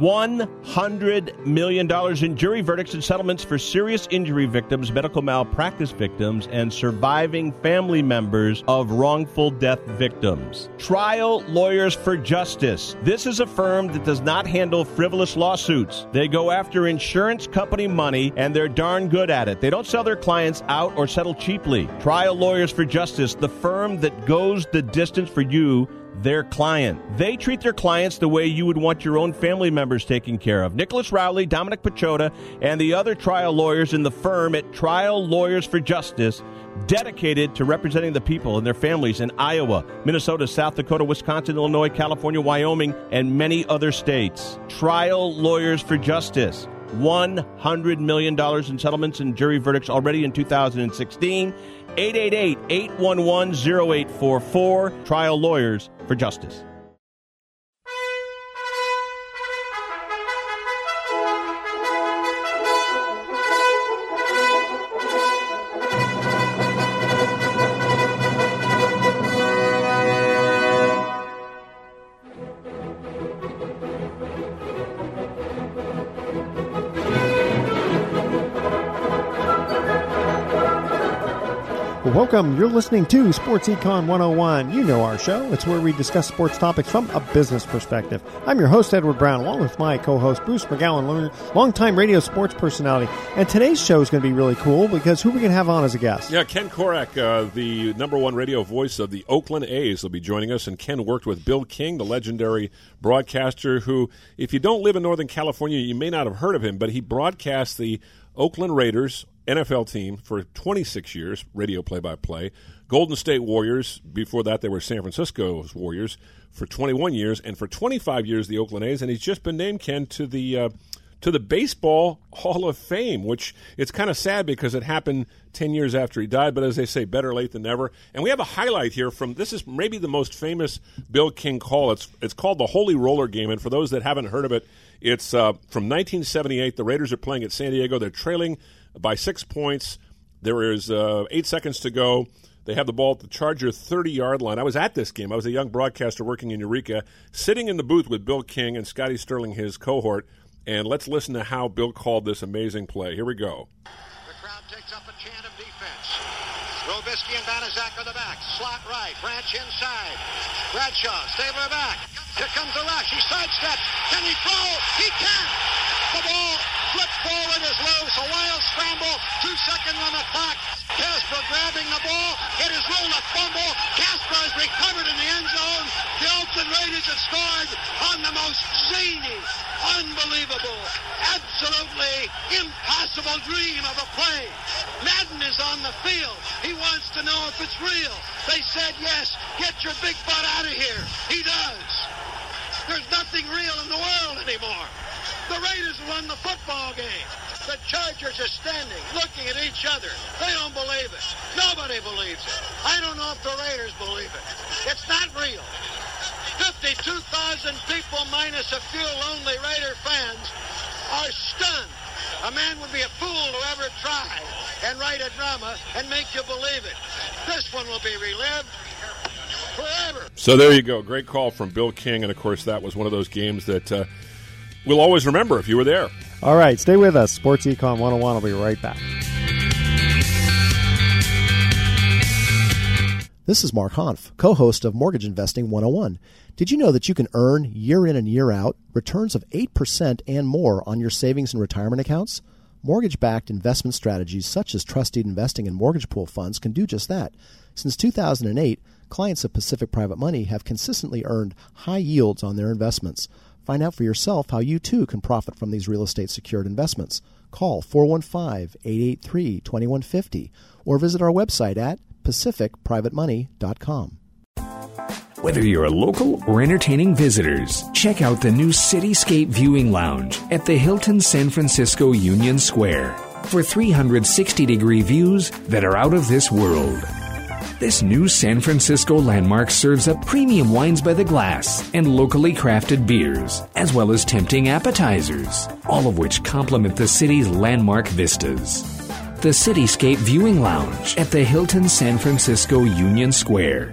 $100 million in jury verdicts and settlements for serious injury victims, medical malpractice victims, and surviving family members of wrongful death victims. Trial Lawyers for Justice. This is a firm that does not handle frivolous lawsuits. They go after insurance company money, and they're darn good at it. They don't sell their clients out or settle cheaply. Trial Lawyers for Justice, the firm that goes the distance for you, their client. They treat their clients the way you would want your own family members taken care of. Nicholas Rowley, Dominic Pachota, and the other trial lawyers in the firm at Trial Lawyers for Justice, dedicated to representing the people and their families in Iowa, Minnesota, South Dakota, Wisconsin, Illinois, California, Wyoming, and many other states. Trial Lawyers for Justice. $100 million in settlements and jury verdicts already in 2016. 888-811-0844. Trial Lawyers for Justice. Welcome. You're listening to Sports Econ 101. You know our show. It's where we discuss sports topics from a business perspective. I'm your host, Edward Brown, along with my co-host, Bruce McGowan, longtime radio sports personality. And today's show is going to be really cool because who are we going to have on as a guest? Yeah, Ken Korach, the number one radio voice of the Oakland A's, will be joining us. And Ken worked with Bill King, the legendary broadcaster who, if you don't live in Northern California, you may not have heard of him, but he broadcast the Oakland Raiders NFL team for 26 years, radio play-by-play. Golden State Warriors, before that they were San Francisco's Warriors, for 21 years. And for 25 years, the Oakland A's. And he's just been named, Ken, to the Baseball Hall of Fame, which it's kind of sad because it happened 10 years after he died. But as they say, better late than never. And we have a highlight here from, this is maybe the most famous Bill King call. It's called the Holy Roller Game. And for those that haven't heard of it, it's from 1978. The Raiders are playing at San Diego. They're trailing by 6 points. There is 8 seconds to go. They have the ball at the Charger 30-yard line. I was at this game. I was a young broadcaster working in Eureka, sitting in the booth with Bill King and Scotty Sterling, his cohort, and let's listen to how Bill called this amazing play. Here we go. The crowd takes up a chant of defense. Robisky and Banaszak are the back. Slot right. Branch inside. Bradshaw, Stabler back. Here comes the rush. He sidesteps. Can he throw? He can! The ball flips forward as low. A wild scramble. 2 seconds on the clock. Casper grabbing the ball. It is ruled a fumble. Casper is recovered in the end zone. The Oakland Raiders have scored on the most zany, unbelievable, absolutely impossible dream of a play. Madden is on the field. He wants to know if it's real. They said, yes, get your big butt out of here. He does. There's nothing real in the world anymore. The Raiders won the football game. The Chargers are standing, looking at each other. They don't believe it. Nobody believes it. I don't know if the Raiders believe it. It's not real. 52,000 people minus a few lonely Raider fans are stunned. A man would be a fool to ever try and write a drama and make you believe it. This one will be relived forever. So there you go. Great call from Bill King. And, of course, that was one of those games that we'll always remember if you were there. All right. Stay with us. Sports Econ 101 will be right back. This is Mark Hanf, co-host of Mortgage Investing 101. Did you know that you can earn, year in and year out, returns of 8% and more on your savings and retirement accounts? Mortgage-backed investment strategies such as trusted investing and mortgage pool funds can do just that. Since 2008, clients of Pacific Private Money have consistently earned high yields on their investments. Find out for yourself how you, too, can profit from these real estate-secured investments. Call 415-883-2150 or visit our website at PacificPrivateMoney.com. Whether you're a local or entertaining visitors, check out the new Cityscape Viewing Lounge at the Hilton San Francisco Union Square for 360-degree views that are out of this world. This new San Francisco landmark serves up premium wines by the glass and locally crafted beers, as well as tempting appetizers, all of which complement the city's landmark vistas. The Cityscape Viewing Lounge at the Hilton San Francisco Union Square.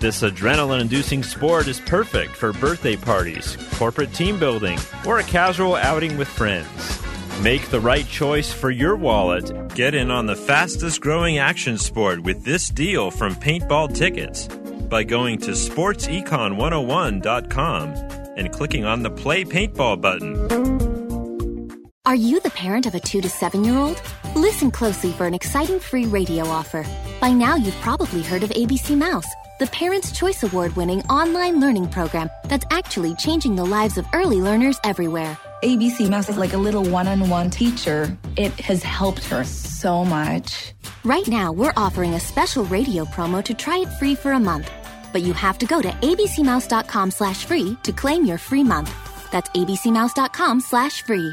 This adrenaline-inducing sport is perfect for birthday parties, corporate team building, or a casual outing with friends. Make the right choice for your wallet. Get in on the fastest-growing action sport with this deal from Paintball Tickets by going to sportsecon101.com and clicking on the Play Paintball button. Are you the parent of a 2- to 7-year-old? Listen closely for an exciting free radio offer. By now, you've probably heard of ABC Mouse, the Parents' Choice Award-winning online learning program that's actually changing the lives of early learners everywhere. ABC Mouse is like a little one-on-one teacher. It has helped her so much. Right now, we're offering a special radio promo to try it free for a month. But you have to go to abcmouse.com/free to claim your free month. That's abcmouse.com/free.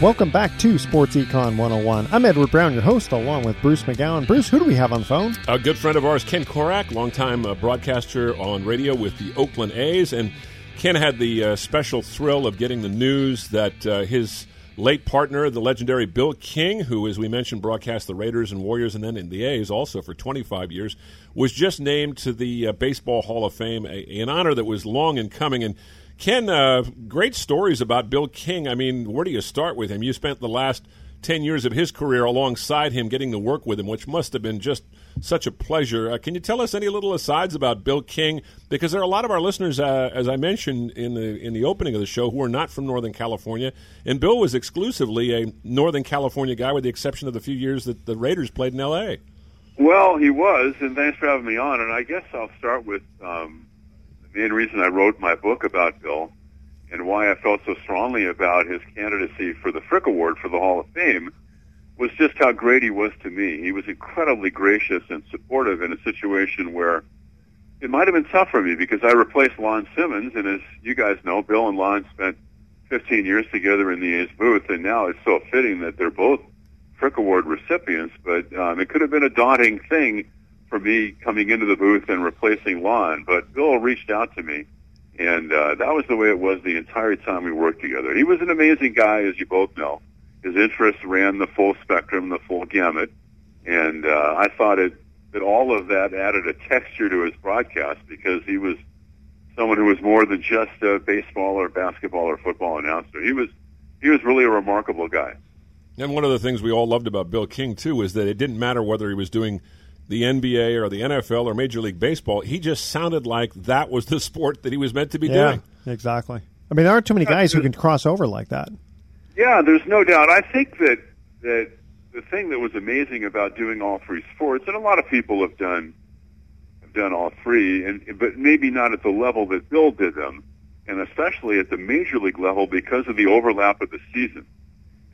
Welcome back to Sports Econ 101. I'm Edward Brown, your host, along with Bruce McGowan. Bruce, who do we have on the phone? A good friend of ours, Ken Korach, longtime broadcaster on radio with the Oakland A's. And Ken had the special thrill of getting the news that his late partner, the legendary Bill King, who, as we mentioned, broadcast the Raiders and Warriors and then in the A's also for 25 years, was just named to the Baseball Hall of Fame, an honor that was long in coming. And Ken, great stories about Bill King. I mean, where do you start with him? You spent the last 10 years of his career alongside him, getting to work with him, which must have been just such a pleasure. Can you tell us any little asides about Bill King? Because there are a lot of our listeners, as I mentioned in the opening of the show, who are not from Northern California. And Bill was exclusively a Northern California guy, with the exception of the few years that the Raiders played in L.A. Well, he was, and thanks for having me on. And I guess I'll start with the main reason I wrote my book about Bill and why I felt so strongly about his candidacy for the Frick Award for the Hall of Fame was just how great he was to me. He was incredibly gracious and supportive in a situation where it might have been tough for me because I replaced Lon Simmons, and as you guys know, Bill and Lon spent 15 years together in the A's booth, and now it's so fitting that they're both Frick Award recipients, but it could have been a daunting thing for me coming into the booth and replacing Lon, but Bill reached out to me, and that was the way it was the entire time we worked together. He was an amazing guy, as you both know. His interests ran the full spectrum, the full gamut, and I thought that all of that added a texture to his broadcast because he was someone who was more than just a baseball or basketball or football announcer. He was really a remarkable guy. And one of the things we all loved about Bill King, too, is that it didn't matter whether he was doing the NBA or the NFL or Major League Baseball, he just sounded like that was the sport that he was meant to be doing. Exactly. I mean, there aren't too many guys who can cross over like that. Yeah, there's no doubt. I think that the thing that was amazing about doing all three sports, and a lot of people have done all three, but maybe not at the level that Bill did them, and especially at the Major League level because of the overlap of the season.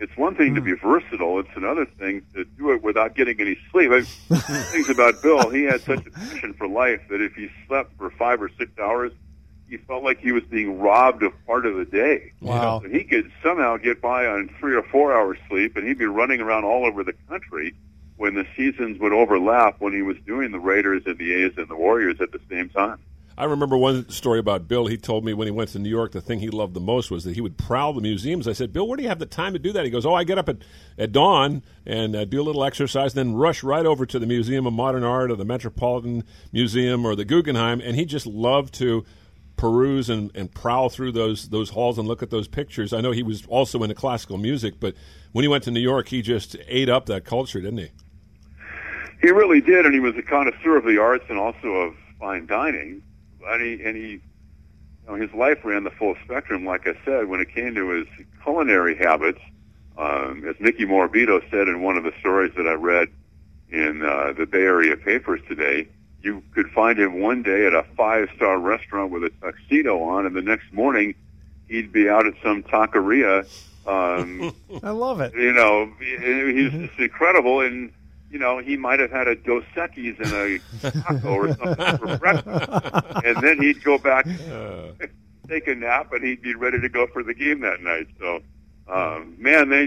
It's one thing to be versatile. It's another thing to do it without getting any sleep. Things about Bill, he had such a passion for life that if he slept for 5 or 6 hours, he felt like he was being robbed of part of the day. Wow. You know, he could somehow get by on 3 or 4 hours sleep, and he'd be running around all over the country when the seasons would overlap when he was doing the Raiders and the A's and the Warriors at the same time. I remember one story about Bill. He told me when he went to New York, the thing he loved the most was that he would prowl the museums. I said, Bill, where do you have the time to do that? He goes, I get up at dawn and do a little exercise, then rush right over to the Museum of Modern Art or the Metropolitan Museum or the Guggenheim, and he just loved to peruse and prowl through those halls and look at those pictures. I know he was also into classical music, but when he went to New York, he just ate up that culture, didn't he? He really did, and he was a connoisseur of the arts and also of fine dining. And his life ran the full spectrum, like I said, when it came to his culinary habits. As Nicky Morbido said in one of the stories that I read in the Bay Area papers today, you could find him one day at a five-star restaurant with a tuxedo on, and the next morning he'd be out at some taqueria. I love it. You know, it's incredible, and you know, he might have had a Dos Equis and a taco or something for breakfast, and then he'd go back, take a nap, and he'd be ready to go for the game that night. So,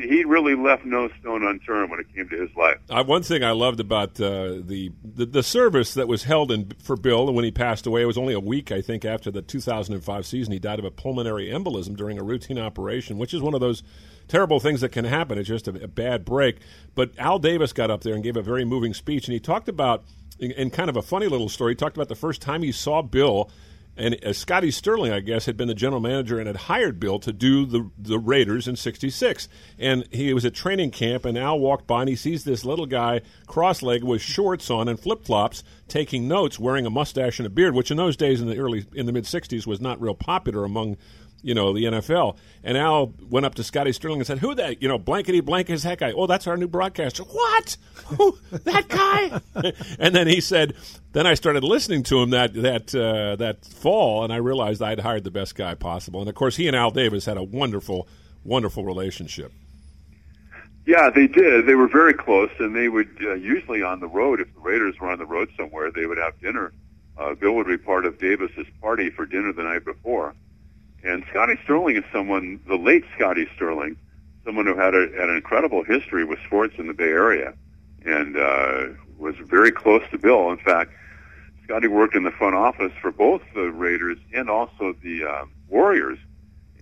he really left no stone unturned when it came to his life. One thing I loved about the service that was held for Bill when he passed away, it was only a week, I think, after the 2005 season. He died of a pulmonary embolism during a routine operation, which is one of those terrible things that can happen. It's just a bad break. But Al Davis got up there and gave a very moving speech, and he talked about, in kind of a funny little story, he talked about the first time he saw Bill, and Scotty Sterling, I guess, had been the general manager and had hired Bill to do the Raiders in '66. And he was at training camp, and Al walked by, and he sees this little guy cross-legged with shorts on and flip-flops taking notes, wearing a mustache and a beard, which in those days in the mid-'60s was not real popular among the NFL. And Al went up to Scotty Sterling and said, "Who that? Blankety blank is that guy? Oh, that's our new broadcaster." "What? Who? That guy?" And then he said, "Then I started listening to him that fall, and I realized I had hired the best guy possible." And of course, he and Al Davis had a wonderful, wonderful relationship. Yeah, they did. They were very close, and they would usually on the road. If the Raiders were on the road somewhere, they would have dinner. Bill would be part of Davis's party for dinner the night before. And Scotty Sterling is the late Scotty Sterling, someone who had an incredible history with sports in the Bay Area and was very close to Bill. In fact, Scotty worked in the front office for both the Raiders and also the Warriors.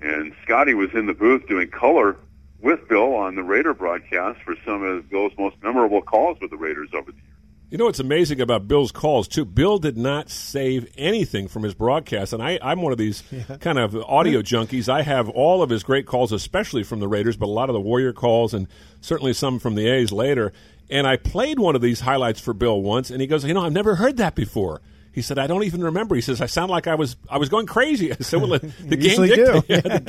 And Scotty was in the booth doing color with Bill on the Raider broadcast for some of Bill's most memorable calls with the Raiders over the years. You know what's amazing about Bill's calls, too? Bill did not save anything from his broadcast, and I'm one of these kind of audio junkies. I have all of his great calls, especially from the Raiders, but a lot of the Warrior calls and certainly some from the A's later. And I played one of these highlights for Bill once, and he goes, "I've never heard that before." He said, "I don't even remember." He says, "I sound like I was going crazy." I said, "Well, the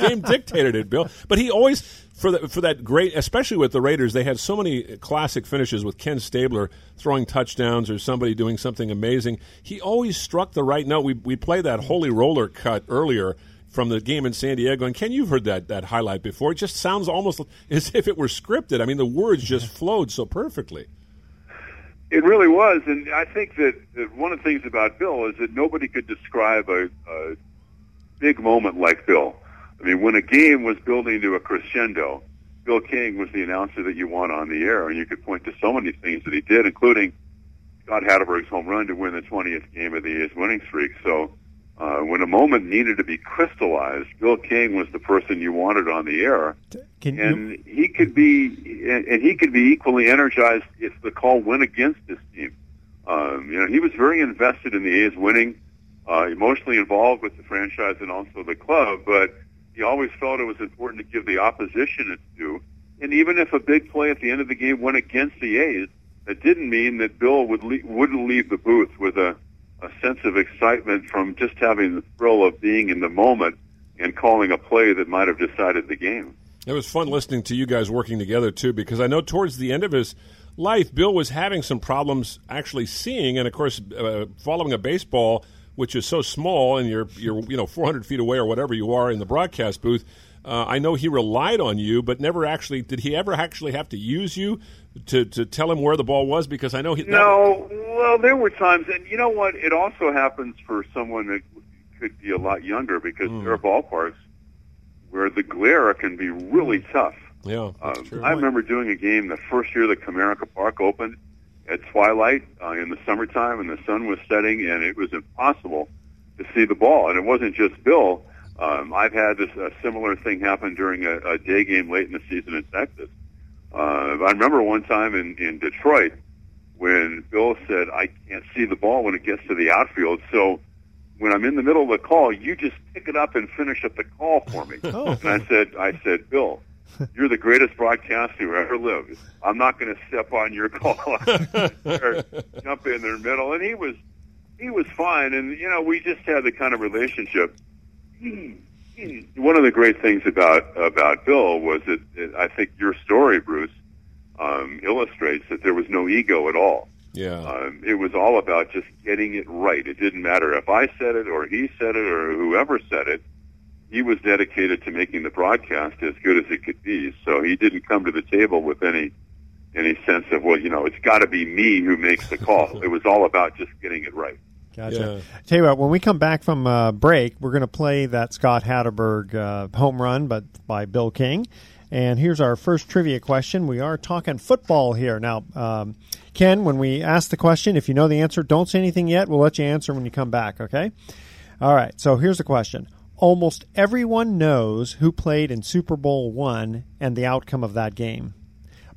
game dictated it, Bill." But he always for that great, especially with the Raiders, they had so many classic finishes with Ken Stabler throwing touchdowns or somebody doing something amazing. He always struck the right note. We played that Holy Roller cut earlier from the game in San Diego, and Ken, you've heard that highlight before. It just sounds almost as if it were scripted. I mean, the words just flowed so perfectly. It really was, and I think that one of the things about Bill is that nobody could describe a big moment like Bill. I mean, when a game was building to a crescendo, Bill King was the announcer that you want on the air, and you could point to so many things that he did, including Scott Hatteberg's home run to win the 20th game of the A's winning streak. So when a moment needed to be crystallized, Bill King was the person you wanted on the air, and he could be equally energized if the call went against his team. He was very invested in the A's winning, emotionally involved with the franchise and also the club, but he always felt it was important to give the opposition its due. And even if a big play at the end of the game went against the A's, that didn't mean that Bill wouldn't leave the booth with a sense of excitement from just having the thrill of being in the moment and calling a play that might have decided the game. It was fun listening to you guys working together, too, because I know towards the end of his life, Bill was having some problems actually seeing, and, of course, following a baseball, which is so small, and you're 400 feet away or whatever you are in the broadcast booth. I know he relied on you, but never actually – did he ever actually have to use you to tell him where the ball was? Because I know he – No. Well, there were times – and you know what? It also happens for someone that could be a lot younger because there are ballparks where the glare can be really tough. Yeah, I remember doing a game the first year that Comerica Park opened at twilight in the summertime, and the sun was setting, and it was impossible to see the ball. And it wasn't just Bill. I've had a similar thing happen during a day game late in the season in Texas. I remember one time in Detroit when Bill said, "I can't see the ball when it gets to the outfield, so when I'm in the middle of the call, you just pick it up and finish up the call for me." And I said, "Bill, You're the greatest broadcaster who ever lived. I'm not going to step on your call or jump in their middle. And he was fine. And, you know, we just had the kind of relationship. One of the great things about Bill was that I think your story, Bruce, illustrates that there was no ego at all. Yeah. It was all about just getting it right. It didn't matter if I said it or he said it or whoever said it. He was dedicated to making the broadcast as good as it could be. So he didn't come to the table with any sense of, well, you know, it's got to be me who makes the call. It was all about just getting it right. Gotcha. Yeah. Tell you what, when we come back from break, we're going to play that Scott Hatteberg home run by Bill King. And here's our first trivia question. We are talking football here. Now, Ken, when we ask the question, if you know the answer, don't say anything yet. We'll let you answer when you come back, okay? All right, so here's the question. Almost everyone knows who played in Super Bowl I and the outcome of that game.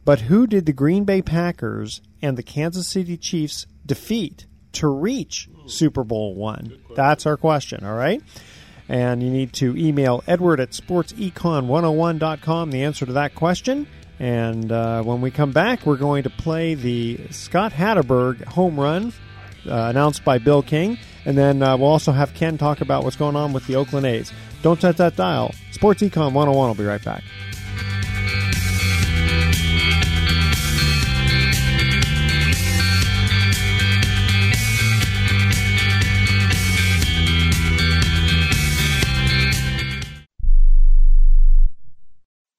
But who did the Green Bay Packers and the Kansas City Chiefs defeat to reach Super Bowl I? That's our question, all right? And you need to email Edward at sportsecon101.com the answer to that question. And when we come back, we're going to play the Scott Hatteberg home run announced by Bill King. And then we'll also have Ken talk about what's going on with the Oakland A's. Don't touch that dial. Sports Econ 101. I'll be right back.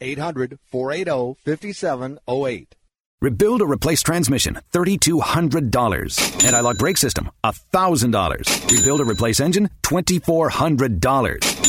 800-480-5708. Rebuild or replace transmission, $3,200. Anti-lock brake system, $1,000. Rebuild or replace engine, $2,400.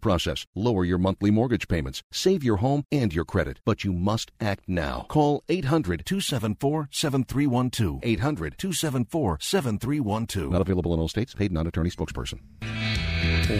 process, lower your monthly mortgage payments, save your home and your credit, but you must act now. Call 800-274-7312. 800-274-7312. Not available in all states. Paid non-attorney spokesperson.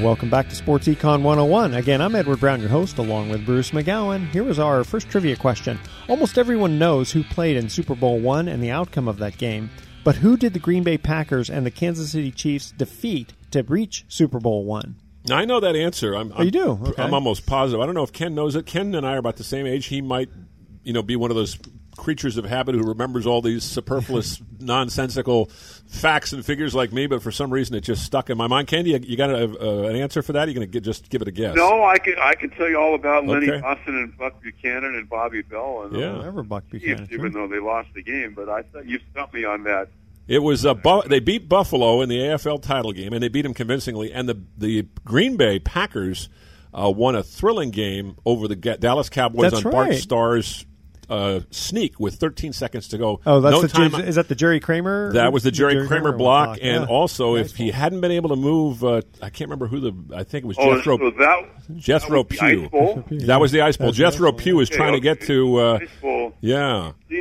Welcome back to Sports Econ 101. Again, I'm Edward Brown, your host, along with Bruce McGowan. Here is our first trivia question. Almost everyone knows who played in Super Bowl I and the outcome of that game, but who did the Green Bay Packers and the Kansas City Chiefs defeat to reach Super Bowl I. Now, I know that answer. Oh, you do? Okay. I'm almost positive. I don't know if Ken knows it. Ken and I are about the same age. He might, be one of those creatures of habit who remembers all these superfluous, nonsensical facts and figures like me, but for some reason it just stuck in my mind. Ken, you got an answer for that? Are you going to just give it a guess? No, I can tell you all about Lenny Austin and Buck Buchanan and Bobby Bell. And I remember Buck Buchanan. Even though they lost the game, but I thought you stumped me on that. It was they beat Buffalo in the AFL title game, and they beat them convincingly. And the Green Bay Packers won a thrilling game over the Dallas Cowboys Bart Starr's sneak with 13 seconds to go. Oh, is that the Jerry Kramer? That was the Jerry Kramer block. And also, if he hadn't been able to move, I can't remember I think it was Jethro Pugh. That was the ice bowl. Jethro Pugh was trying to get to. He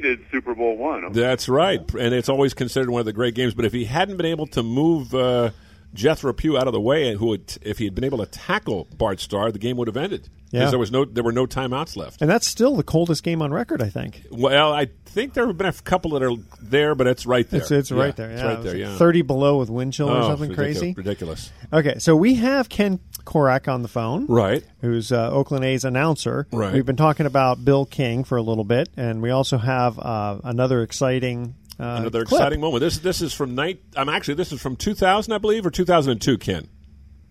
did Super Bowl I. That's right. Yeah. And it's always considered one of the great games. But if he hadn't been able to move Jethro Pugh out of the way, and if he had been able to tackle Bart Starr, the game would have ended. Because there were no timeouts left. And that's still the coldest game on record, I think. Well, I think there have been a couple that are there, but it's right there. It's right there. Yeah. It's right there, yeah. 30 below with wind chill or something crazy. Ridiculous. Okay, so we have Ken Korach on the phone. Right. Who's Oakland A's announcer. Right. We've been talking about Bill King for a little bit, and we also have another exciting exciting moment. This is from this is from 2000, I believe, or 2002, Ken?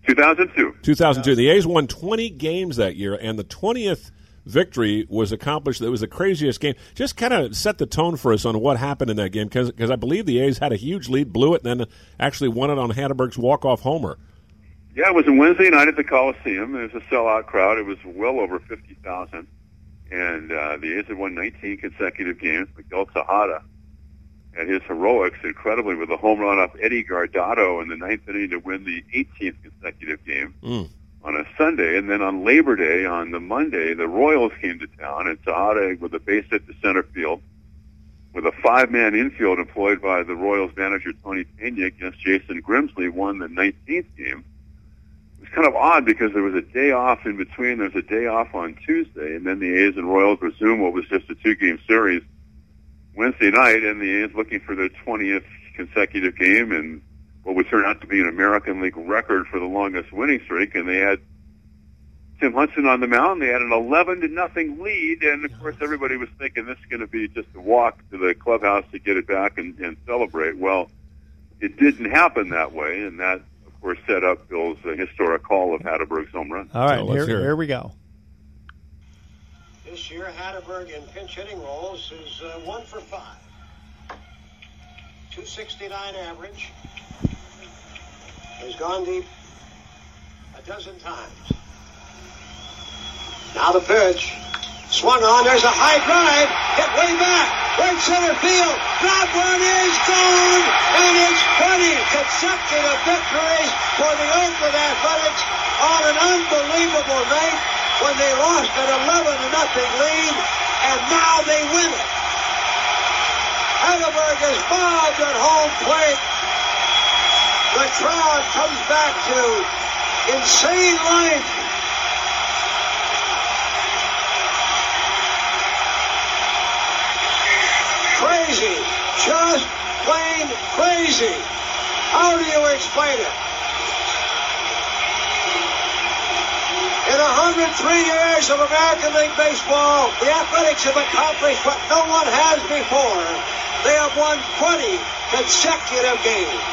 2002. The A's won 20 games that year, and the 20th victory was accomplished. It was the craziest game. Just kind of set the tone for us on what happened in that game, because I believe the A's had a huge lead, blew it, and then actually won it on Hatteberg's walk-off homer. Yeah, it was a Wednesday night at the Coliseum. It was a sellout crowd. It was well over 50,000, and the A's had won 19 consecutive games. Miguel Tejada and his heroics, incredibly, with a home run off Eddie Guardado in the ninth inning to win the 18th consecutive game on a Sunday. And then on Labor Day, on the Monday, the Royals came to town, and Tejada with a base hit to center field with a five-man infield employed by the Royals manager Tony Pena against Jason Grimsley, won the 19th game. It was kind of odd because there was a day off in between. There was a day off on Tuesday, and then the A's and Royals resumed what was just a two-game series Wednesday night, and the A's looking for their 20th consecutive game and what would turn out to be an American League record for the longest winning streak. And they had Tim Hudson on the mound. They had an 11-0 lead, and of course everybody was thinking this is going to be just a walk to the clubhouse to get it back and celebrate. Well, it didn't happen that way, and that, of course, set up Bill's historic call of Hatteberg's home run. All right, here we go. This year, Hatteberg in pinch hitting roles is 1 for 5. 269 average. He's gone deep a dozen times. Now the pitch. Swung on. There's a high drive. Hit way back. Right center field. That one is gone. And it's 20 consecutive victories for the Oakland Athletics on an unbelievable night, when they lost an 11-0 lead, and now they win it. Hatteberg is bobbed at home plate. The crowd comes back to insane life. Crazy. Just plain crazy. How do you explain it? In 103 years of American League Baseball, the Athletics have accomplished what no one has before. They have won 20 consecutive games.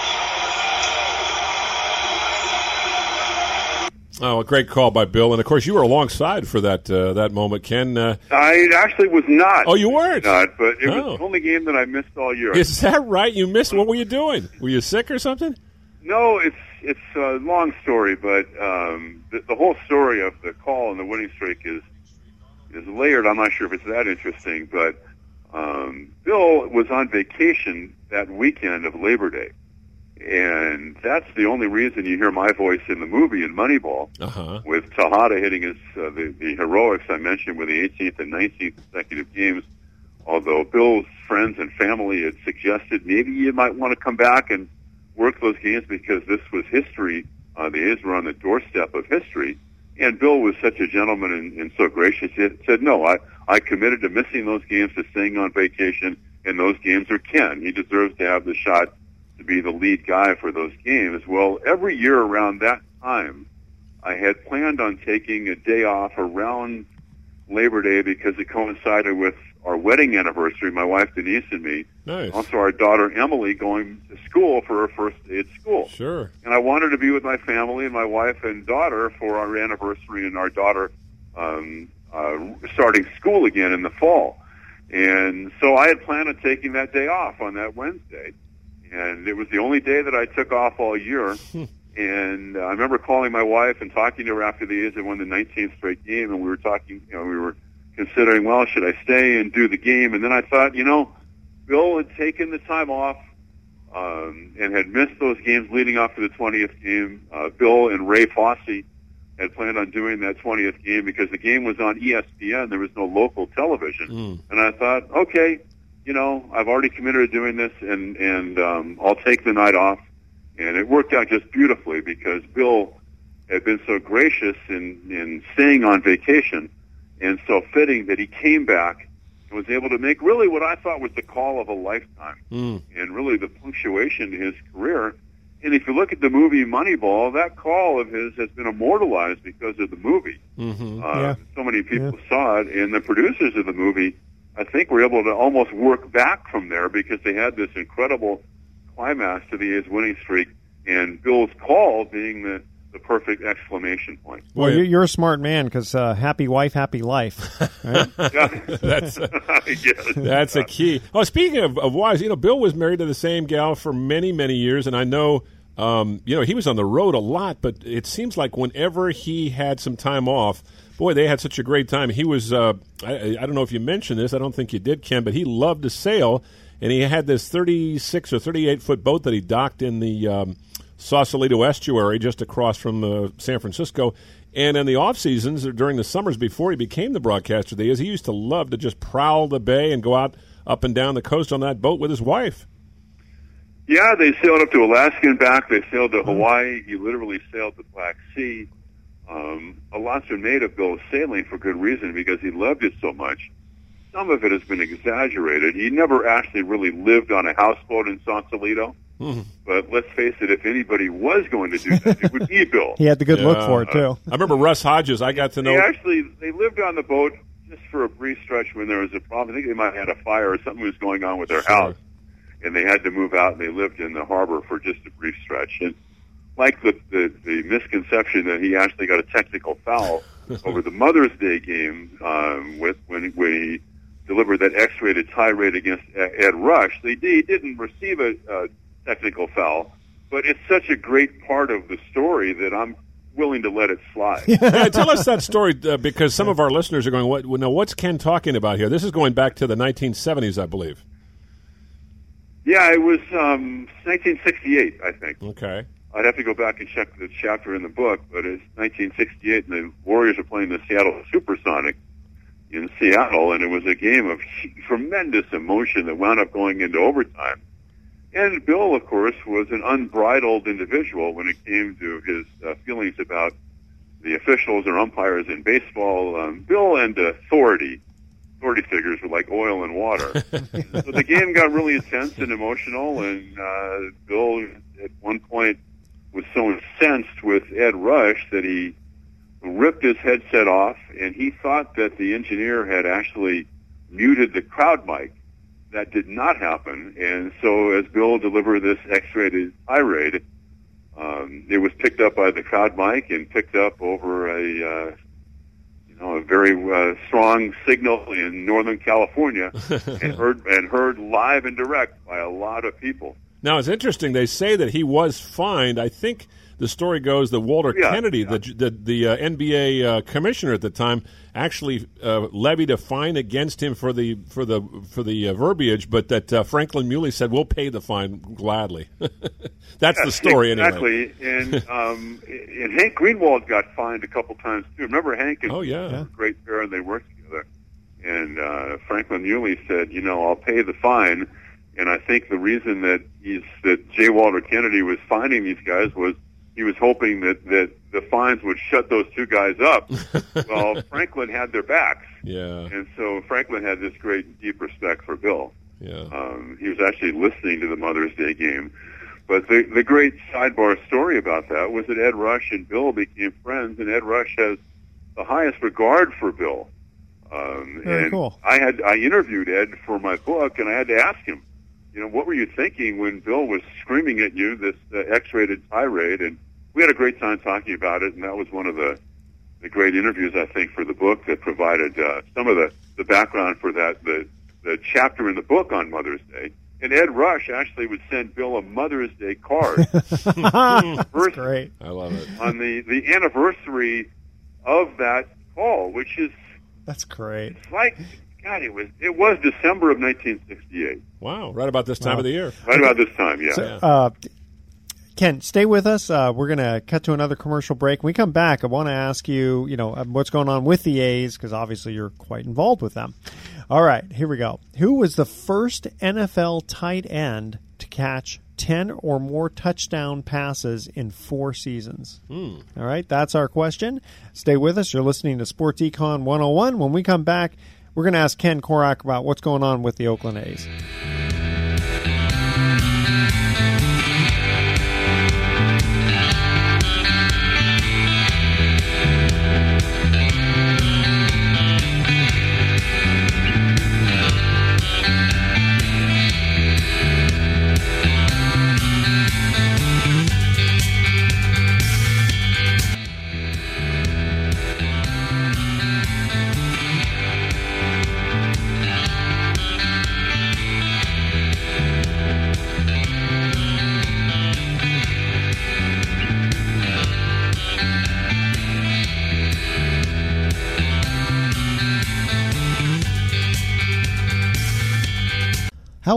Oh, a great call by Bill. And, of course, you were alongside for that moment, Ken. I actually was not. Oh, you weren't? Not, but it was the only game that I missed all year. Is that right? You missed? What were you doing? Were you sick or something? No, it's a long story, but the whole story of the call and the winning streak is layered. I'm not sure if it's that interesting, but Bill was on vacation that weekend of Labor Day, and that's the only reason you hear my voice in the movie in Moneyball with Tejada hitting his the heroics I mentioned with the 18th and 19th consecutive games, although Bill's friends and family had suggested maybe you might want to come back and worked those games because this was history. The A's were on the doorstep of history. And Bill was such a gentleman and so gracious. He said, no, I committed to missing those games, to staying on vacation, and those games are Ken. He deserves to have the shot to be the lead guy for those games. Well, every year around that time, I had planned on taking a day off around Labor Day because it coincided with our wedding anniversary, my wife Denise and me. Nice. Also our daughter Emily going to school for her first day at school. Sure. And I wanted to be with my family and my wife and daughter for our anniversary and our daughter starting school again in the fall. And so I had planned on taking that day off on that Wednesday. And it was the only day that I took off all year. And I remember calling my wife and talking to her after the A's had won the 19th straight game, and we were talking, you know, we were considering, well, should I stay and do the game? And then I thought, you know, Bill had taken the time off and had missed those games leading off to the 20th game. Bill and Ray Fossey had planned on doing that 20th game because the game was on ESPN. There was no local television. And I thought, okay, you know, I've already committed to doing this, and I'll take the night off. And it worked out just beautifully because Bill had been so gracious in staying on vacation and so fitting that he came back and was able to make really what I thought was the call of a lifetime and really the punctuation to his career. And if you look at the movie Moneyball, that call of his has been immortalized because of the movie. So many people saw it, and the producers of the movie, I think, were able to almost work back from there because they had this incredible climax to the A's winning streak, and Bill's call being the perfect exclamation point. Well, you're a smart man because happy wife, happy life. Right? That's a key. Oh, speaking of wives, you know, Bill was married to the same gal for many, many years, and I know, you know, he was on the road a lot, but it seems like whenever he had some time off, boy, they had such a great time. He was, I don't know if you mentioned this, I don't think you did, Ken, but he loved to sail. And he had this 36 or 38-foot boat that he docked in the Sausalito estuary just across from San Francisco. And in the off-seasons, or during the summers before he became the broadcaster, he used to love to just prowl the bay and go out up and down the coast on that boat with his wife. Yeah, they sailed up to Alaska and back. They sailed to Hawaii. He literally sailed the Black Sea. A lot's been made of Bill sailing for good reason because he loved it so much. Some of it has been exaggerated. He never actually really lived on a houseboat in Sausalito. But let's face it, if anybody was going to do that, it would be Bill. He had the good look for it, too. I remember Russ Hodges. I got to know. They lived on the boat just for a brief stretch when there was a problem. I think they might have had a fire or something was going on with their house. And they had to move out, and they lived in the harbor for just a brief stretch. And like the misconception that he actually got a technical foul over the Mother's Day game when he delivered that X-rated tirade against Ed Rush. He didn't receive a technical foul, but it's such a great part of the story that I'm willing to let it slide. Tell us that story because some of our listeners are going, what's Ken talking about here? This is going back to the 1970s, I believe. Yeah, it was 1968, I think. Okay. I'd have to go back and check the chapter in the book, but it's 1968, and the Warriors are playing the Seattle Supersonics in Seattle, and it was a game of tremendous emotion that wound up going into overtime. And Bill, of course, was an unbridled individual when it came to his feelings about the officials or umpires in baseball. Bill and authority figures were like oil and water. So the game got really intense and emotional, and Bill at one point was so incensed with Ed Rush that he ripped his headset off, and he thought that the engineer had actually muted the crowd mic. That did not happen, and so as Bill delivered this X-rated tirade, it was picked up by the crowd mic and picked up over a very strong signal in Northern California, and heard live and direct by a lot of people. Now, it's interesting. They say that he was fined. I think the story goes that Walter Kennedy, the NBA commissioner at the time, actually levied a fine against him for the verbiage, but that Franklin Mieuli said, "We'll pay the fine gladly." That's the story, exactly. Anyway. Exactly. And Hank Greenwald got fined a couple times too. Remember Hank? And were a great pair, and they worked together. And Franklin Mieuli said, "You know, I'll pay the fine." And I think the reason that J. Walter Kennedy was finding these guys was he was hoping that the fines would shut those two guys up. Well, Franklin had their backs. Yeah. And so Franklin had this great, deep respect for Bill. Yeah. He was actually listening to the Mother's Day game. But the great sidebar story about that was that Ed Rush and Bill became friends, and Ed Rush has the highest regard for Bill. Very cool. I interviewed Ed for my book, and I had to ask him, you know, what were you thinking when Bill was screaming at you this X-rated tirade? And we had a great time talking about it, and that was one of the great interviews, I think, for the book that provided some of the background for that, the chapter in the book on Mother's Day. And Ed Rush actually would send Bill a Mother's Day card. That's great. I love it. On the anniversary of that call, which is... That's great. It's like... God, it was December of 1968. Wow, right about this time of the year. Right about this time, yeah. So, Ken, stay with us. We're going to cut to another commercial break. When we come back, I want to ask you, you know, what's going on with the A's, because obviously you're quite involved with them. All right, here we go. Who was the first NFL tight end to catch 10 or more touchdown passes in 4 seasons? All right, that's our question. Stay with us. You're listening to Sports Econ 101. When we come back, we're going to ask Ken Korach about what's going on with the Oakland A's. How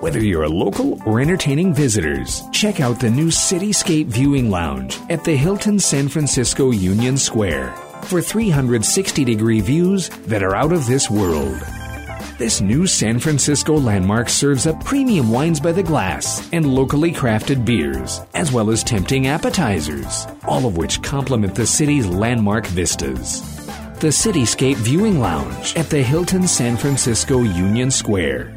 Whether you're local or entertaining visitors, check out the new Cityscape Viewing Lounge at the Hilton San Francisco Union Square for 360-degree views that are out of this world. This new San Francisco landmark serves up premium wines by the glass and locally crafted beers, as well as tempting appetizers, all of which complement the city's landmark vistas. The Cityscape Viewing Lounge at the Hilton San Francisco Union Square.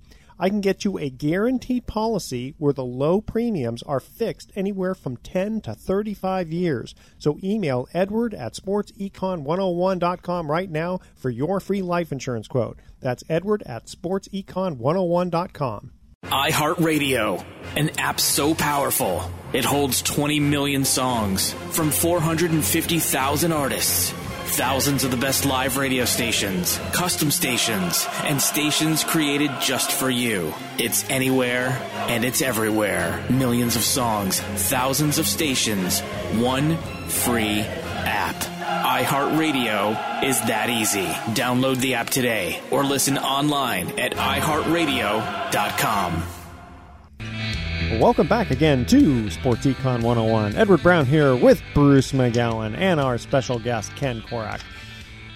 I can get you a guaranteed policy where the low premiums are fixed anywhere from 10 to 35 years. So email edward@sportsecon101.com right now for your free life insurance quote. That's edward@sportsecon101.com. iHeartRadio, an app so powerful, it holds 20 million songs from 450,000 artists. Thousands of the best live radio stations, custom stations, and stations created just for you. It's anywhere and it's everywhere. Millions of songs, thousands of stations, one free app. iHeartRadio is that easy. Download the app today or listen online at iHeartRadio.com. Welcome back again to Sports Econ 101. Edward Brown here with Bruce McGowan and our special guest, Ken Korach.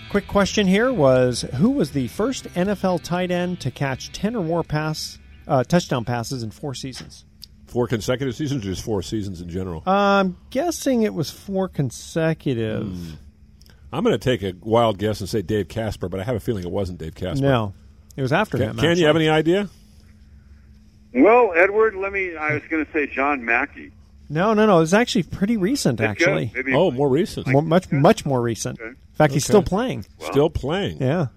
Quick question here was, who was the first NFL tight end to catch 10 or more touchdown passes in 4 seasons? 4 consecutive seasons or just 4 seasons in general? I'm guessing it was 4 consecutive. I'm going to take a wild guess and say Dave Casper, but I have a feeling it wasn't Dave Casper. No, it was after him. Ken, you have any idea? Well, Edward, I was going to say John Mackey. No. It was actually pretty recent, actually. Oh, more recent. Much more recent. Okay. In fact, he's still playing. Wow. Still playing. Yeah.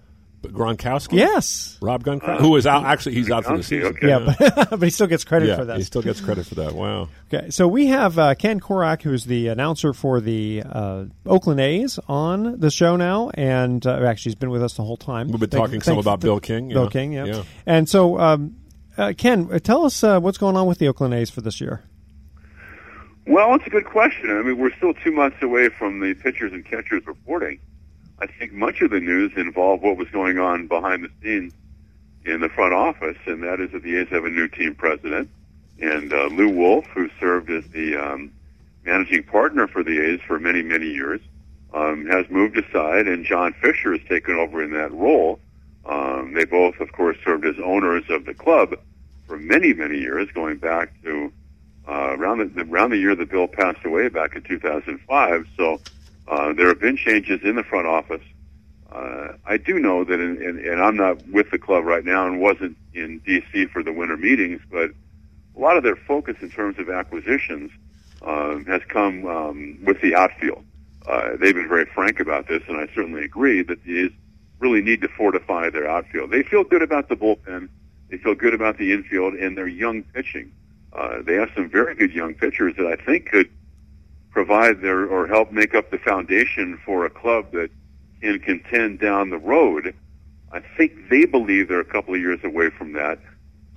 But Gronkowski? Yes. Rob Gronkowski, who is out. Actually, he's out for the season. Okay. Yeah, but he still gets credit for that. He still gets credit for that. Wow. Okay, so we have Ken Korach, who's the announcer for the Oakland A's, on the show now. And actually, he's been with us the whole time. We've been talking some about Bill King. Bill King, yeah. And so, Ken, tell us what's going on with the Oakland A's for this year. Well, it's a good question. I mean, we're still 2 months away from the pitchers and catchers reporting. I think much of the news involved what was going on behind the scenes in the front office, and that is that the A's have a new team president. And Lou Wolf, who served as the managing partner for the A's for many, many years, has moved aside, and John Fisher has taken over in that role. They both, of course, served as owners of the club for many, many years, going back to around the year that Bill passed away back in 2005. So there have been changes in the front office. I do know that, and I'm not with the club right now and wasn't in D.C. for the winter meetings, but a lot of their focus in terms of acquisitions has come with the outfield. They've been very frank about this, and I certainly agree that these really need to fortify their outfield. They feel good about the bullpen. They feel good about the infield and their young pitching. They have some very good young pitchers that I think could provide or help make up the foundation for a club that can contend down the road. I think they believe they're a couple of years away from that,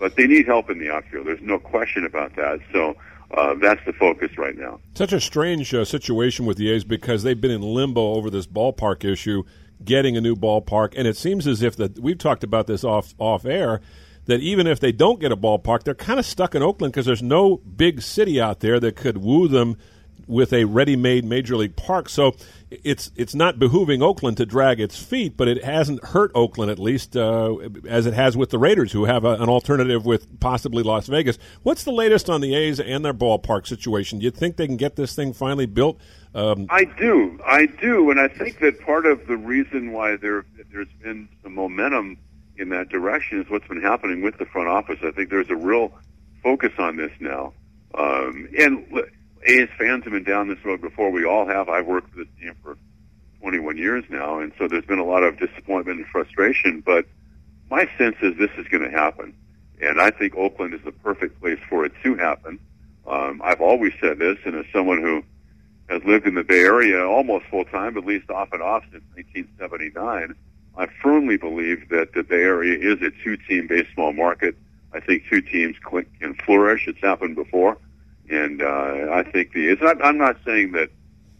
but they need help in the outfield. There's no question about that. So that's the focus right now. Such a strange situation with the A's because they've been in limbo over this ballpark issue, getting a new ballpark, and it seems as if we've talked about this off air, that even if they don't get a ballpark, they're kind of stuck in Oakland because there's no big city out there that could woo them with a ready-made major league park. So it's not behooving Oakland to drag its feet, but it hasn't hurt Oakland, at least as it has with the Raiders, who have an alternative with possibly Las Vegas. What's the latest on the A's and their ballpark situation? Do you think they can get this thing finally built? I do, and I think that part of the reason why there's been some momentum in that direction is what's been happening with the front office. I think there's a real focus on this now. And A's fans have been down this road before. We all have. I've worked for this team for 21 years now, and so there's been a lot of disappointment and frustration. But my sense is this is going to happen, and I think Oakland is the perfect place for it to happen. I've always said this, and as someone who has lived in the Bay Area almost full-time, at least off and off since 1979, I firmly believe that the Bay Area is a two-team baseball market. I think two teams can flourish. It's happened before. And I think I'm not saying that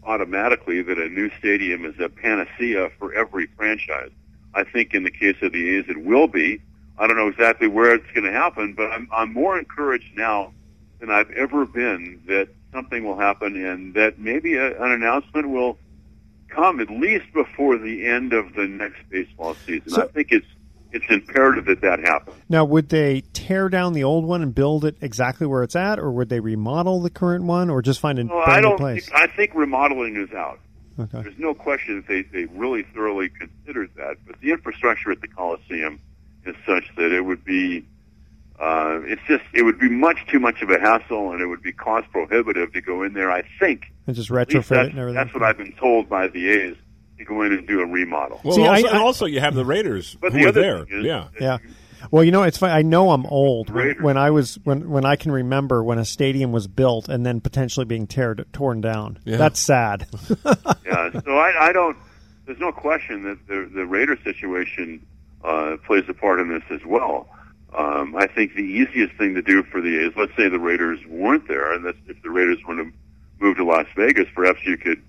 automatically that a new stadium is a panacea for every franchise. I think in the case of the A's, it will be. I don't know exactly where it's going to happen, but I'm more encouraged now than I've ever been that something will happen and that maybe an announcement will come at least before the end of the next baseball season. So, I think it's imperative that happens. Now, would they tear down the old one and build it exactly where it's at, or would they remodel the current one, or just find a new place? I think remodeling is out. Okay. There's no question that they really thoroughly considered that, but the infrastructure at the Coliseum is such that it would be it would be much too much of a hassle, and it would be cost prohibitive to go in there, I think. And just retrofit it and everything. That's what I've been told by the A's, to go in and do a remodel. Well, also you have the Raiders who are there. Yeah. Well, you know, it's funny. I know I'm old. When I can remember when a stadium was built and then potentially being torn down. Yeah. That's sad. So I don't. There's no question that the Raiders situation plays a part in this as well. I think the easiest thing to do for the A's, let's say the Raiders weren't there, and that's if the Raiders were to move to Las Vegas, perhaps you could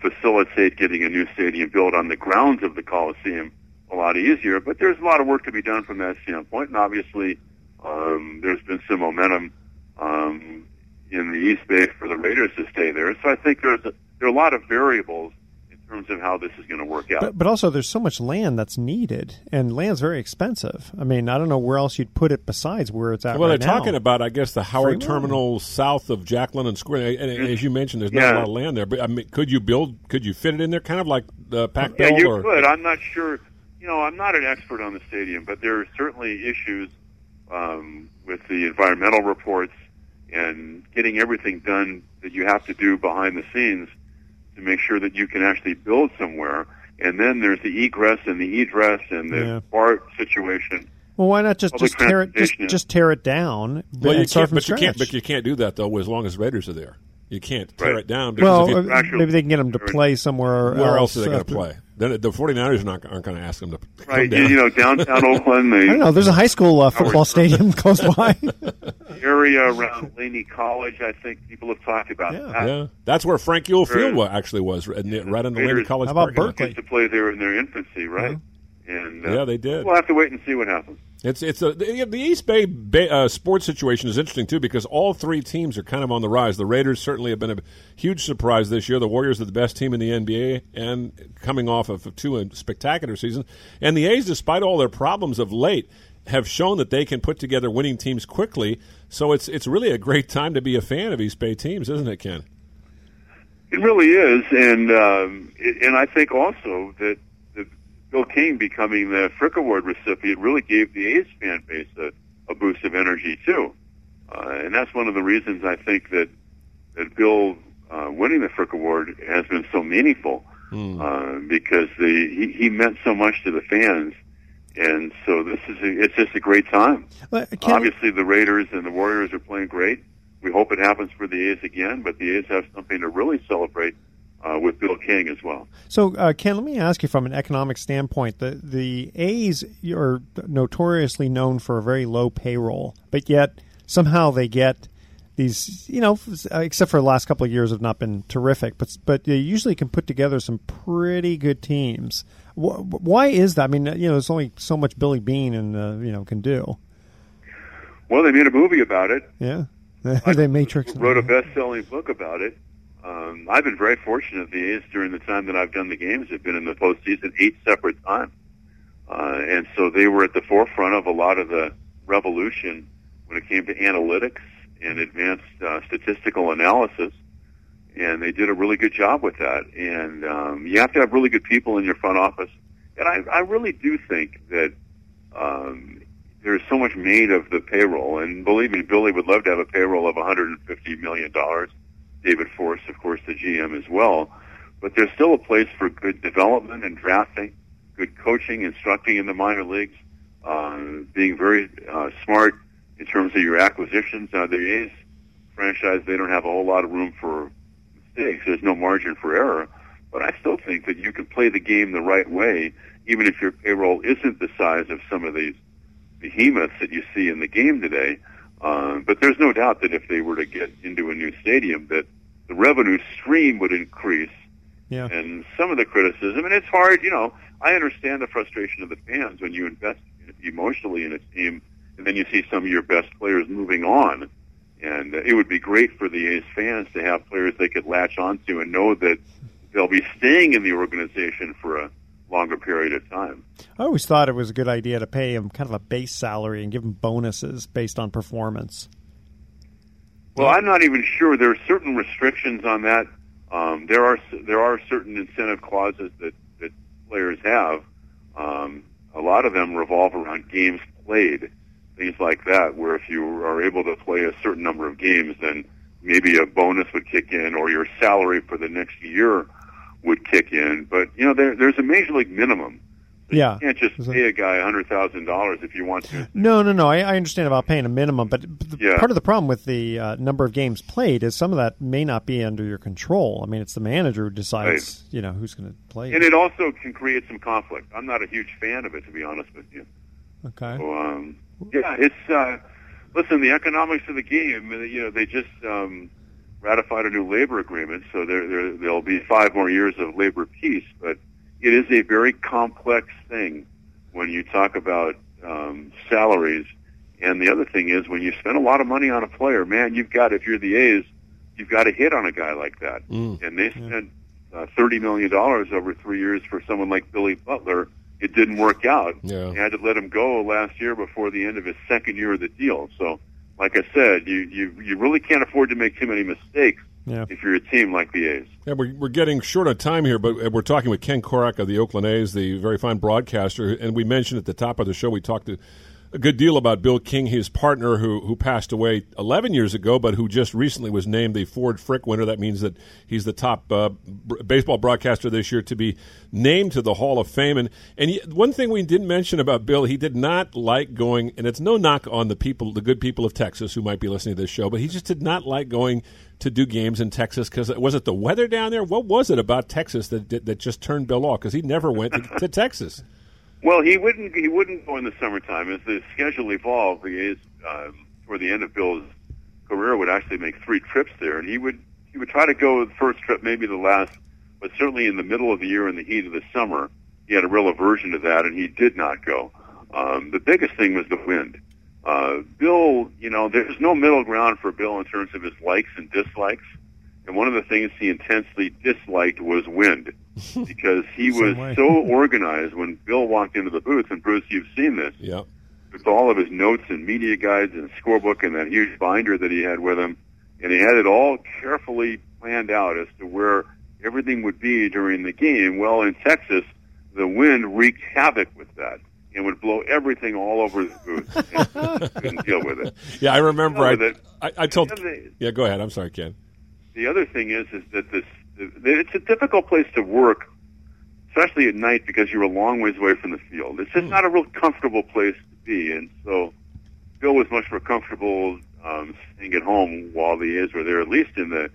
facilitate getting a new stadium built on the grounds of the Coliseum a lot easier. But there's a lot of work to be done from that standpoint, and obviously there's been some momentum in the East Bay for the Raiders to stay there. So I think there are a lot of variables in terms of how this is going to work out. But also there's so much land that's needed, and land's very expensive. I mean, I don't know where else you'd put it besides where it's at. Well, right, they're now talking about, I guess, the Howard Terminal south of Jack London Square. And as you mentioned, there's not a lot of land there. But I mean, could you fit it in there, kind of like the Pac-12? Yeah, you could. I'm not sure. You know, I'm not an expert on the stadium, but there are certainly issues with the environmental reports and getting everything done that you have to do behind the scenes to make sure that you can actually build somewhere. And then there's the egress and the egress and the BART situation. Well, why not just tear it just tear it down? Well, you can't do that though, as long as Raiders are there. You can't tear it down. Because maybe they can get them to play somewhere else. Where else are they going to play? The 49ers aren't going to ask them to come down. You know, downtown Oakland. I don't know. There's a high school football stadium close by. The area around Laney College, I think people have talked about that. Yeah. That's where Frank Ewell Field actually was, right on the Laney College. How about Berkeley? They used to play there in their infancy, right? Yeah. And yeah, they did. We'll have to wait and see what happens. The East Bay sports situation is interesting, too, because all three teams are kind of on the rise. The Raiders certainly have been a huge surprise this year. The Warriors are the best team in the NBA and coming off of two spectacular seasons. And the A's, despite all their problems of late, have shown that they can put together winning teams quickly. So it's really a great time to be a fan of East Bay teams, isn't it, Ken? It really is. And and I think also that Bill King becoming the Frick Award recipient really gave the A's fan base a boost of energy, too. And that's one of the reasons I think that Bill winning the Frick Award has been so meaningful, because he meant so much to the fans. And so it's just a great time. Obviously, the Raiders and the Warriors are playing great. We hope it happens for the A's again, but the A's have something to really celebrate with Bill King as well. So, Ken, let me ask you from an economic standpoint. The A's are notoriously known for a very low payroll, but yet somehow they get these, you know, except for the last couple of years have not been terrific, but they usually can put together some pretty good teams. Why is that? I mean, you know, there's only so much Billy Bean and, can do. Well, they made a movie about it. Yeah. They Matrix. Wrote a best-selling book about it. I've been very fortunate. The A's, during the time that I've done the games, have been in the postseason 8 separate times. And so they were at the forefront of a lot of the revolution when it came to analytics and advanced statistical analysis. And they did a really good job with that. And you have to have really good people in your front office. And I really do think that there's so much made of the payroll. And believe me, Billy would love to have a payroll of $150 million. David Forst, of course, the GM as well. But there's still a place for good development and drafting, good coaching, instructing in the minor leagues, being very smart in terms of your acquisitions. Now, the A's franchise, they don't have a whole lot of room for mistakes. There's no margin for error. But I still think that you can play the game the right way, even if your payroll isn't the size of some of these behemoths that you see in the game today. But there's no doubt that if they were to get into a new stadium, that the revenue stream would increase. Yeah. And some of the criticism, and it's hard, you know, I understand the frustration of the fans when you invest emotionally in a team, and then you see some of your best players moving on. And it would be great for the A's fans to have players they could latch onto and know that they'll be staying in the organization for a longer period of time. I always thought it was a good idea to pay him kind of a base salary and give him bonuses based on performance. Well, I'm not even sure. There are certain restrictions on that. There are certain incentive clauses that players have. A lot of them revolve around games played, things like that, where if you are able to play a certain number of games, then maybe a bonus would kick in or your salary for the next year would kick in. But, you know, there's a major league minimum. Yeah. You can't just pay a guy $100,000 if you want to. No. I understand about paying a minimum, but part of the problem with the number of games played is some of that may not be under your control. I mean, it's the manager who decides, you know, who's going to play. And it also can create some conflict. I'm not a huge fan of it, to be honest with you. Okay. So, it's, listen, the economics of the game, you know, they just ratified a new labor agreement, so there'll be 5 more years of labor peace. But it is a very complex thing when you talk about salaries And the other thing is, when you spend a lot of money on a player, man, you've got, if you're the A's, you've got to hit on a guy like that. And they spent $30 million over 3 years for someone like Billy Butler. It didn't work out. They had to let him go last year before the end of his second year of the deal. So, like I said, you really can't afford to make too many mistakes if you're a team like the A's. Yeah, we're getting short of time here, but we're talking with Ken Korach of the Oakland A's, the very fine broadcaster. And we mentioned at the top of the show, we talked a good deal about Bill King, his partner who passed away 11 years ago, but who just recently was named the Ford Frick winner. That means that he's the top baseball broadcaster this year to be named to the Hall of Fame. And he, one thing we didn't mention about Bill, he did not like going, and it's no knock on the people, the good people of Texas who might be listening to this show, but he just did not like going to do games in Texas because, was it the weather down there? What was it about Texas that just turned Bill off? Because he never went to Texas. Well, he wouldn't go in the summertime. As the schedule evolved, the A's, toward the end of Bill's career, would actually make three trips there, and he would try to go the first trip, maybe the last, but certainly in the middle of the year, in the heat of the summer, he had a real aversion to that, and he did not go. The biggest thing was the wind. Bill, there's no middle ground for Bill in terms of his likes and dislikes, and one of the things he intensely disliked was wind. Because he was so organized when Bill walked into the booth, and Bruce, you've seen this, with all of his notes and media guides and scorebook and that huge binder that he had with him, and he had it all carefully planned out as to where everything would be during the game. Well, in Texas, the wind wreaked havoc with that and would blow everything all over the booth. Couldn't deal with it. Yeah, I remember. I told. Yeah, go ahead. I'm sorry, Ken. The other thing is that this. It's a difficult place to work, especially at night, because you're a long ways away from the field. It's just not a real comfortable place to be, and so Bill was much more comfortable staying at home while the A's were there, at least in the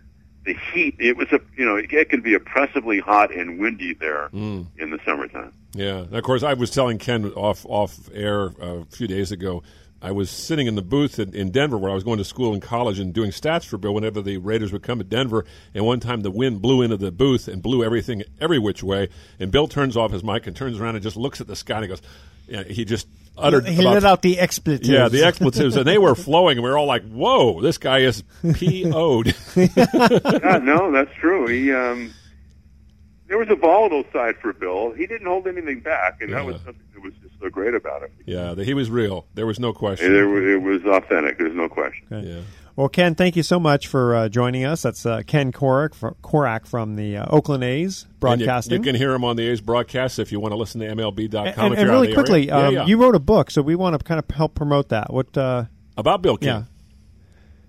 heat. It was it can be oppressively hot and windy there in the summertime. Yeah, and of course, I was telling Ken off air a few days ago. I was sitting in the booth in Denver where I was going to school and college and doing stats for Bill whenever the Raiders would come to Denver. And one time the wind blew into the booth and blew everything every which way. And Bill turns off his mic and turns around and just looks at the sky and he goes, he just uttered. He let out the expletives. Yeah, the expletives. And they were flowing. And we were all like, whoa, this guy is P.O.'d. Yeah, no, that's true. He there was a volatile side for Bill. He didn't hold anything back. And that was something that was just so great about him. Yeah, he was real. There was no question. It was authentic. There's no question. Okay. Yeah. Well, Ken, thank you so much for joining us. That's Ken Korach from the Oakland A's broadcasting. You can hear him on the A's broadcast if you want to listen to MLB.com. And really quickly, you wrote a book, so we want to kind of help promote that. What about Bill King?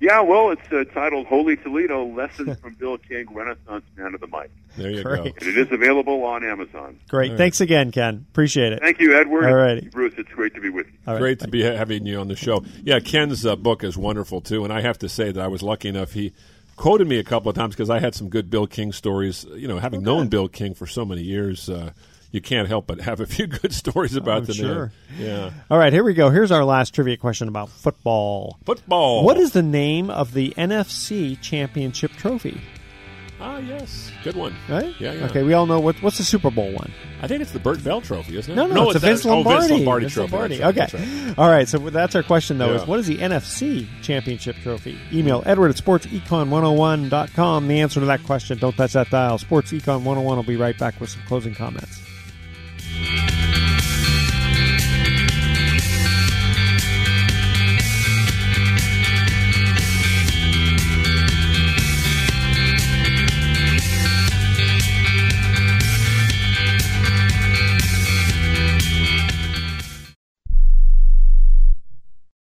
Yeah, well, it's titled Holy Toledo, Lessons from Bill King, Renaissance Man of the Mic. There you go. And it is available on Amazon. Great. Right. Thanks again, Ken. Appreciate it. Thank you, Edward. All right. Bruce, it's great to be with you. Right. Great to be having you on the show. Yeah, Ken's book is wonderful, too, and I have to say that I was lucky enough. He quoted me a couple of times because I had some good Bill King stories. Having known Bill King for so many years, you can't help but have a few good stories about the name. Yeah. All right, here we go. Here's our last trivia question about football. Football. What is the name of the NFC Championship Trophy? Ah, yes. Good one. Right? Yeah. Okay, we all know. What's the Super Bowl one? I think it's the Bert Bell Trophy, isn't it? No, it's the Vince Lombardi. Oh, Vince Lombardi Trophy. Lombardi. That's right. Okay. That's right. All right, so that's our question, though, is what is the NFC Championship Trophy? Email Edward at sportsecon101.com. The answer to that question. Don't touch that dial. Sports Econ 101 will be right back with some closing comments.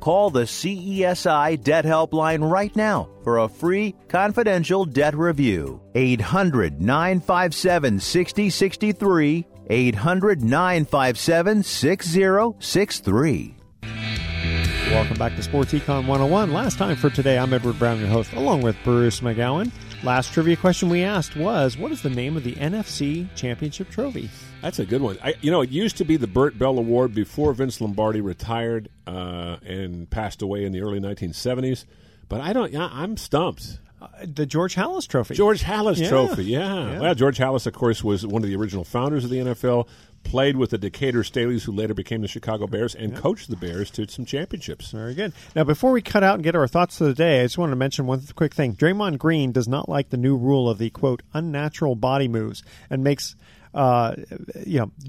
Call the CESI Debt Helpline right now for a free confidential debt review. 800-957-6063. 800-957-6063. Welcome back to Sports Econ 101. Last time for today, I'm Edward Brown, your host, along with Bruce McGowan. Last trivia question we asked was, what is the name of the NFC Championship Trophy? That's a good one. It used to be the Bert Bell Award before Vince Lombardi retired and passed away in the early 1970s. But I'm stumped. The George Halas Trophy. George Halas Trophy, yeah. Well, George Halas, of course, was one of the original founders of the NFL, played with the Decatur Staleys, who later became the Chicago Bears, and coached the Bears to some championships. Very good. Now, before we cut out and get our thoughts of the day, I just wanted to mention one quick thing. Draymond Green does not like the new rule of the, quote, unnatural body moves, and makes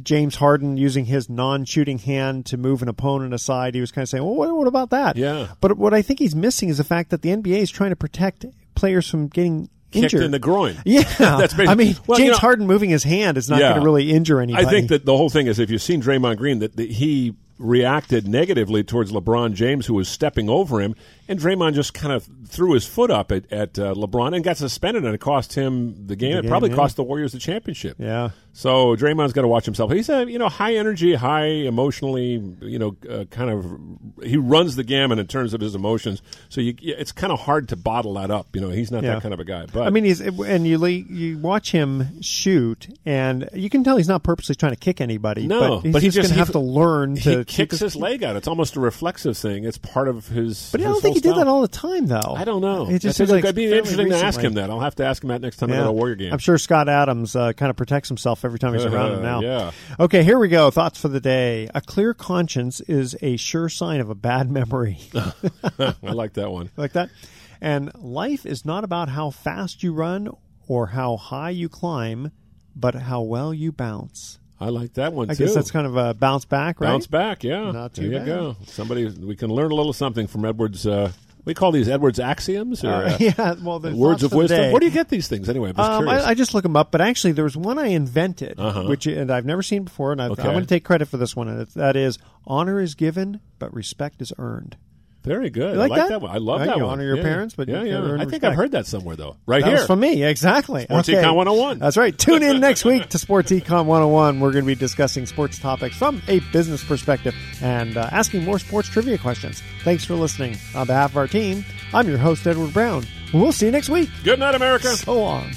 James Harden using his non-shooting hand to move an opponent aside. He was kind of saying, well, what about that? Yeah. But what I think he's missing is the fact that the NBA is trying to protect players from getting injured. Kicked in the groin. Yeah. That's basically, James Harden moving his hand is not going to really injure anybody. I think that the whole thing is, if you've seen Draymond Green, that he reacted negatively towards LeBron James, who was stepping over him, and Draymond just kind of threw his foot up at LeBron and got suspended, and it cost him the game. It probably cost the Warriors the championship. Yeah. So Draymond's got to watch himself. He's a high energy, high emotionally, he runs the gamut in terms of his emotions. So it's kind of hard to bottle that up. He's not that kind of a guy. But I mean, you watch him shoot, and you can tell he's not purposely trying to kick anybody. No, but he's just going to have to learn to. Kicks his leg out. It's almost a reflexive thing. It's part of his. But I don't think he did that all the time, though. I don't know. It just it'd be interesting to ask him that. I'll have to ask him that next time I go to a Warrior game. I'm sure Scott Adams kind of protects himself every time he's around him now. Yeah. Okay, here we go. Thoughts for the day. A clear conscience is a sure sign of a bad memory. I like that one. Like that? And life is not about how fast you run or how high you climb, but how well you bounce. I like that one, too. I guess that's kind of a bounce back, right? Bounce back, yeah. Not too bad. There you go. We can learn a little something from Edward's, we call these Edward's axioms or words of wisdom. Where do you get these things, anyway? I'm just curious. I just look them up, but actually there was one I invented, and I've never seen before, and I want to take credit for this one, and that is, honor is given, but respect is earned. Very good. You like I like that one. I love that one. You honor your parents, but I think I've heard that somewhere though. Right that here was for me, exactly. Sports Econ 101. That's right. Tune in next week to Sports Econ 101. We're going to be discussing sports topics from a business perspective and asking more sports trivia questions. Thanks for listening. On behalf of our team, I'm your host Edward Brown. We'll see you next week. Good night, America. So long.